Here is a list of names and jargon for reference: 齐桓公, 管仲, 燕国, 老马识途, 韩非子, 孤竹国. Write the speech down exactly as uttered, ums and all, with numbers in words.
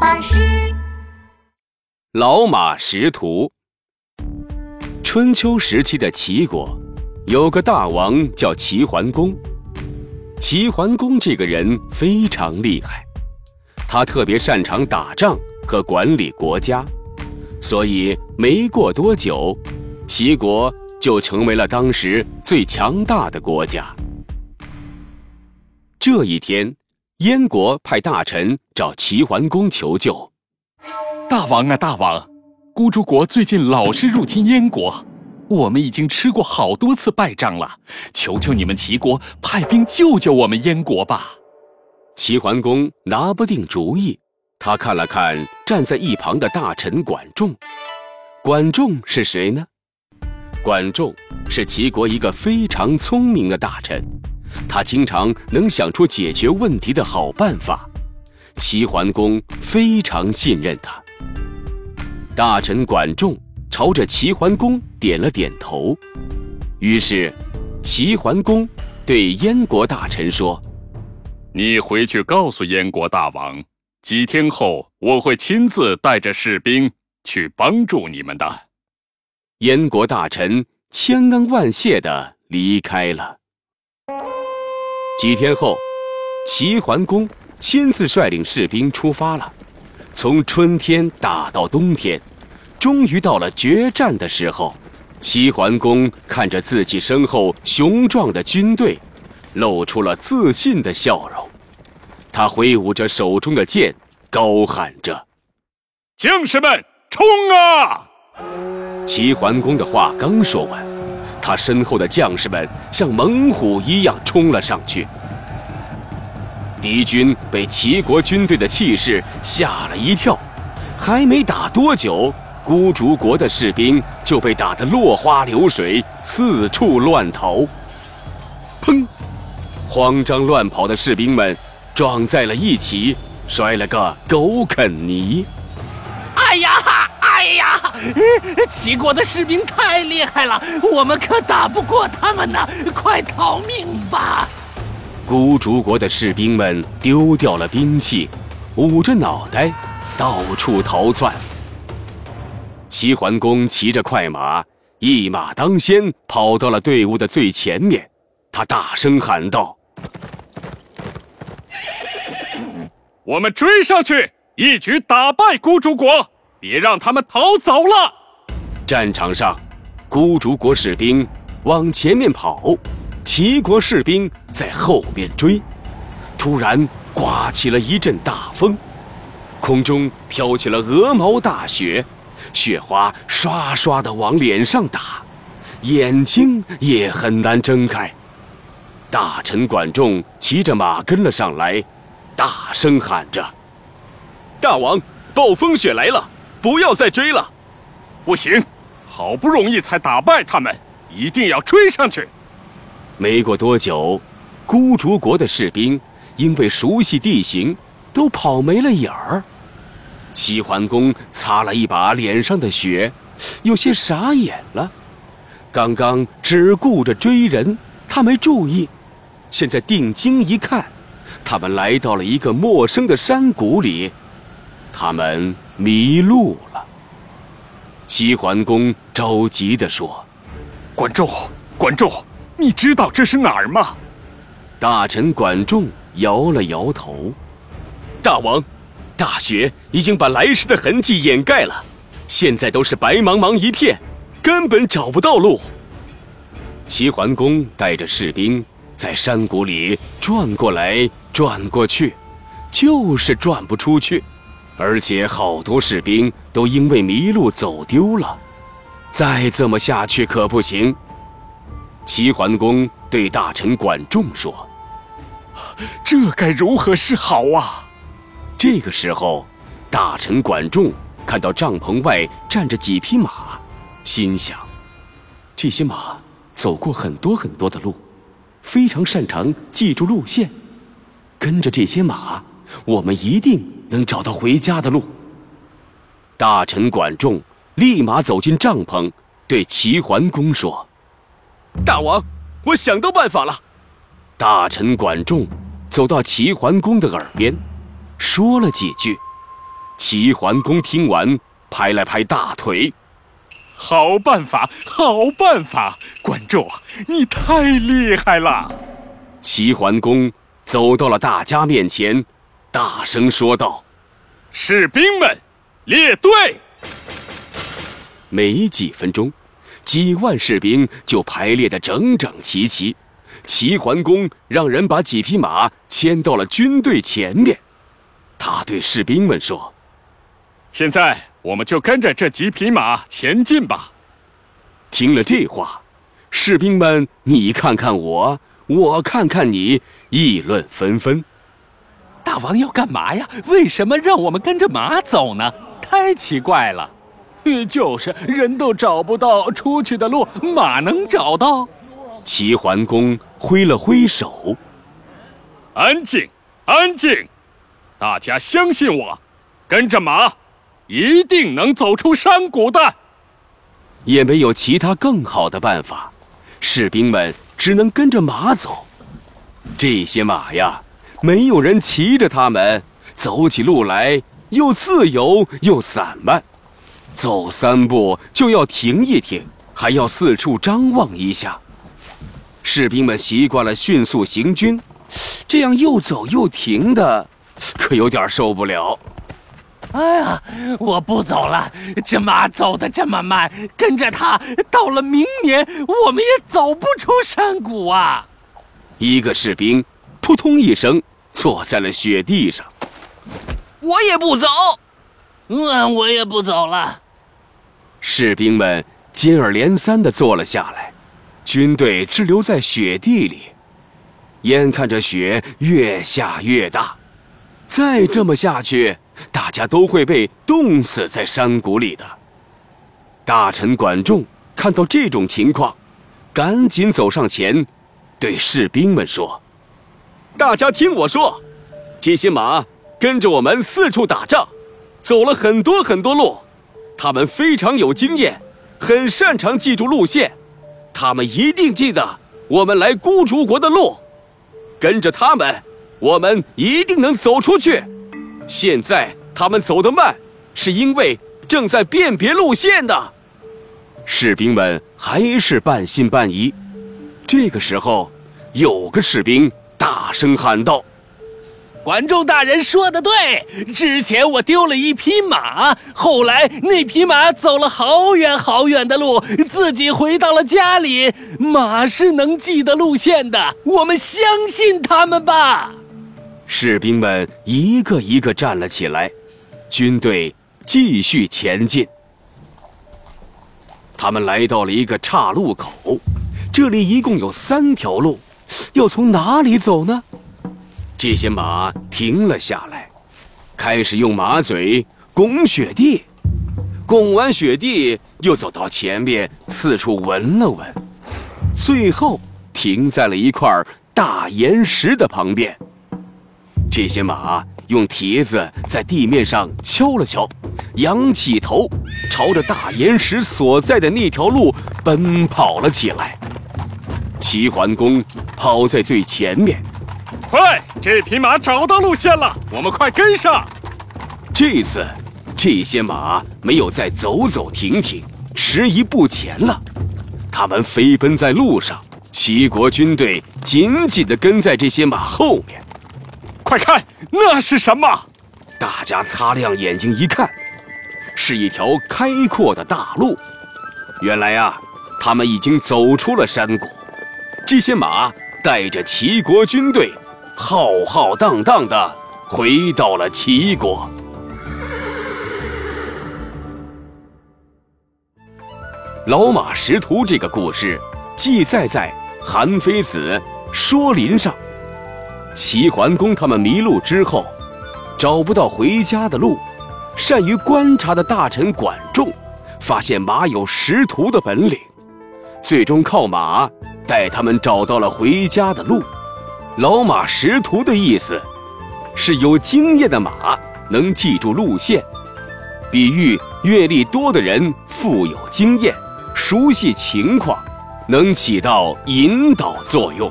巴士。老马识途。春秋时期的齐国有个大王叫齐桓公。齐桓公这个人非常厉害，他特别擅长打仗和管理国家，所以没过多久，齐国就成为了当时最强大的国家。这一天，燕国派大臣找齐桓公求救。大王啊大王，孤竹国最近老是入侵燕国，我们已经吃过好多次败仗了，求求你们齐国派兵救救我们燕国吧。齐桓公拿不定主意，他看了看站在一旁的大臣管仲。管仲是谁呢？管仲是齐国一个非常聪明的大臣，他经常能想出解决问题的好办法，齐桓公非常信任他。大臣管仲朝着齐桓公点了点头，于是齐桓公对燕国大臣说：你回去告诉燕国大王，几天后我会亲自带着士兵去帮助你们的。燕国大臣千恩万谢地离开了。几天后，齐桓公亲自率领士兵出发了，从春天打到冬天，终于到了决战的时候。齐桓公看着自己身后雄壮的军队，露出了自信的笑容，他挥舞着手中的剑，高喊着：将士们，冲啊！齐桓公的话刚说完，他身后的将士们像猛虎一样冲了上去。敌军被齐国军队的气势吓了一跳，还没打多久，孤竹国的士兵就被打得落花流水，四处乱逃。砰！慌张乱跑的士兵们撞在了一起，摔了个狗啃泥。哎呀哎呀，齐国的士兵太厉害了，我们可打不过他们呢，快逃命吧！孤竹国的士兵们丢掉了兵器，捂着脑袋到处逃窜。齐桓公骑着快马，一马当先，跑到了队伍的最前面，他大声喊道：我们追上去，一举打败孤竹国，别让他们逃走了！战场上，孤竹国士兵往前面跑，齐国士兵在后面追。突然刮起了一阵大风，空中飘起了鹅毛大雪，雪花刷刷地往脸上打，眼睛也很难睁开。大臣管仲骑着马跟了上来，大声喊着：大王，暴风雪来了，不要再追了！不行，好不容易才打败他们，一定要追上去！没过多久，孤竹国的士兵因为熟悉地形，都跑没了影儿。齐桓公擦了一把脸上的血，有些傻眼了。刚刚只顾着追人，他没注意，现在定睛一看，他们来到了一个陌生的山谷里，他们迷路了。齐桓公着急地说：管仲，管仲，你知道这是哪儿吗？大臣管仲摇了摇头：大王，大雪已经把来时的痕迹掩盖了，现在都是白茫茫一片，根本找不到路。齐桓公带着士兵在山谷里转过来转过去，就是转不出去，而且好多士兵都因为迷路走丢了。再这么下去可不行。齐桓公对大臣管仲说：这该如何是好啊？这个时候，大臣管仲看到帐篷外站着几匹马，心想：这些马走过很多很多的路，非常擅长记住路线，跟着这些马，我们一定能找到回家的路。大臣管仲立马走进帐篷，对齐桓公说：大王，我想到办法了。大臣管仲走到齐桓公的耳边，说了几句，齐桓公听完，拍了拍大腿：“好办法，好办法！管仲，你太厉害了！”齐桓公走到了大家面前，大声说道：“士兵们，列队！”没几分钟，几万士兵就排列得整整齐齐。齐桓公让人把几匹马牵到了军队前面，他对士兵们说：“现在我们就跟着这几匹马前进吧。”听了这话，士兵们你看看我，我看看你，议论纷纷。大王要干嘛呀？为什么让我们跟着马走呢？太奇怪了。就是人都找不到出去的路，马能找到？齐桓公挥了挥手：“安静，安静！大家相信我，跟着马，一定能走出山谷的。”也没有其他更好的办法，士兵们只能跟着马走。这些马呀，没有人骑着它们，走起路来又自由又散漫，走三步就要停一停，还要四处张望一下。士兵们习惯了迅速行军，这样又走又停的，可有点受不了。哎呀，我不走了！这马走得这么慢，跟着它，到了明年我们也走不出山谷啊！一个士兵扑通一声坐在了雪地上。我也不走。嗯，我也不走了。士兵们接二连三地坐了下来，军队滞留在雪地里，眼看着雪越下越大，再这么下去，大家都会被冻死在山谷里的。大臣管仲看到这种情况，赶紧走上前，对士兵们说：“大家听我说，这些马跟着我们四处打仗，走了很多很多路，他们非常有经验，很擅长记住路线，他们一定记得我们来孤竹国的路，跟着他们，我们一定能走出去。现在他们走得慢，是因为正在辨别路线呢。”士兵们还是半信半疑。这个时候，有个士兵大声喊道：“管仲大人说得对，之前我丢了一匹马，后来那匹马走了好远好远的路，自己回到了家里。马是能记得路线的，我们相信他们吧。”士兵们一个一个站了起来，军队继续前进。他们来到了一个岔路口，这里一共有三条路，要从哪里走呢？这些马停了下来，开始用马嘴拱雪地，拱完雪地又走到前面四处闻了闻，最后停在了一块大岩石的旁边。这些马用蹄子在地面上敲了敲，仰起头，朝着大岩石所在的那条路奔跑了起来。齐桓公跑在最前面：“快，这匹马找到路线了，我们快跟上！”这次，这些马没有再走走停停、迟疑不前了，它们飞奔在路上。齐国军队紧紧地跟在这些马后面。快看，那是什么？大家擦亮眼睛一看，是一条开阔的大路。原来啊，他们已经走出了山谷。这些马带着齐国军队，浩浩荡荡地回到了齐国。老马识途这个故事记载在《韩非子·说林》上。齐桓公他们迷路之后，找不到回家的路，善于观察的大臣管仲发现马有识途的本领，最终靠马带他们找到了回家的路。老马识途的意思是有经验的马能记住路线，比喻阅历多的人富有经验，熟悉情况，能起到引导作用。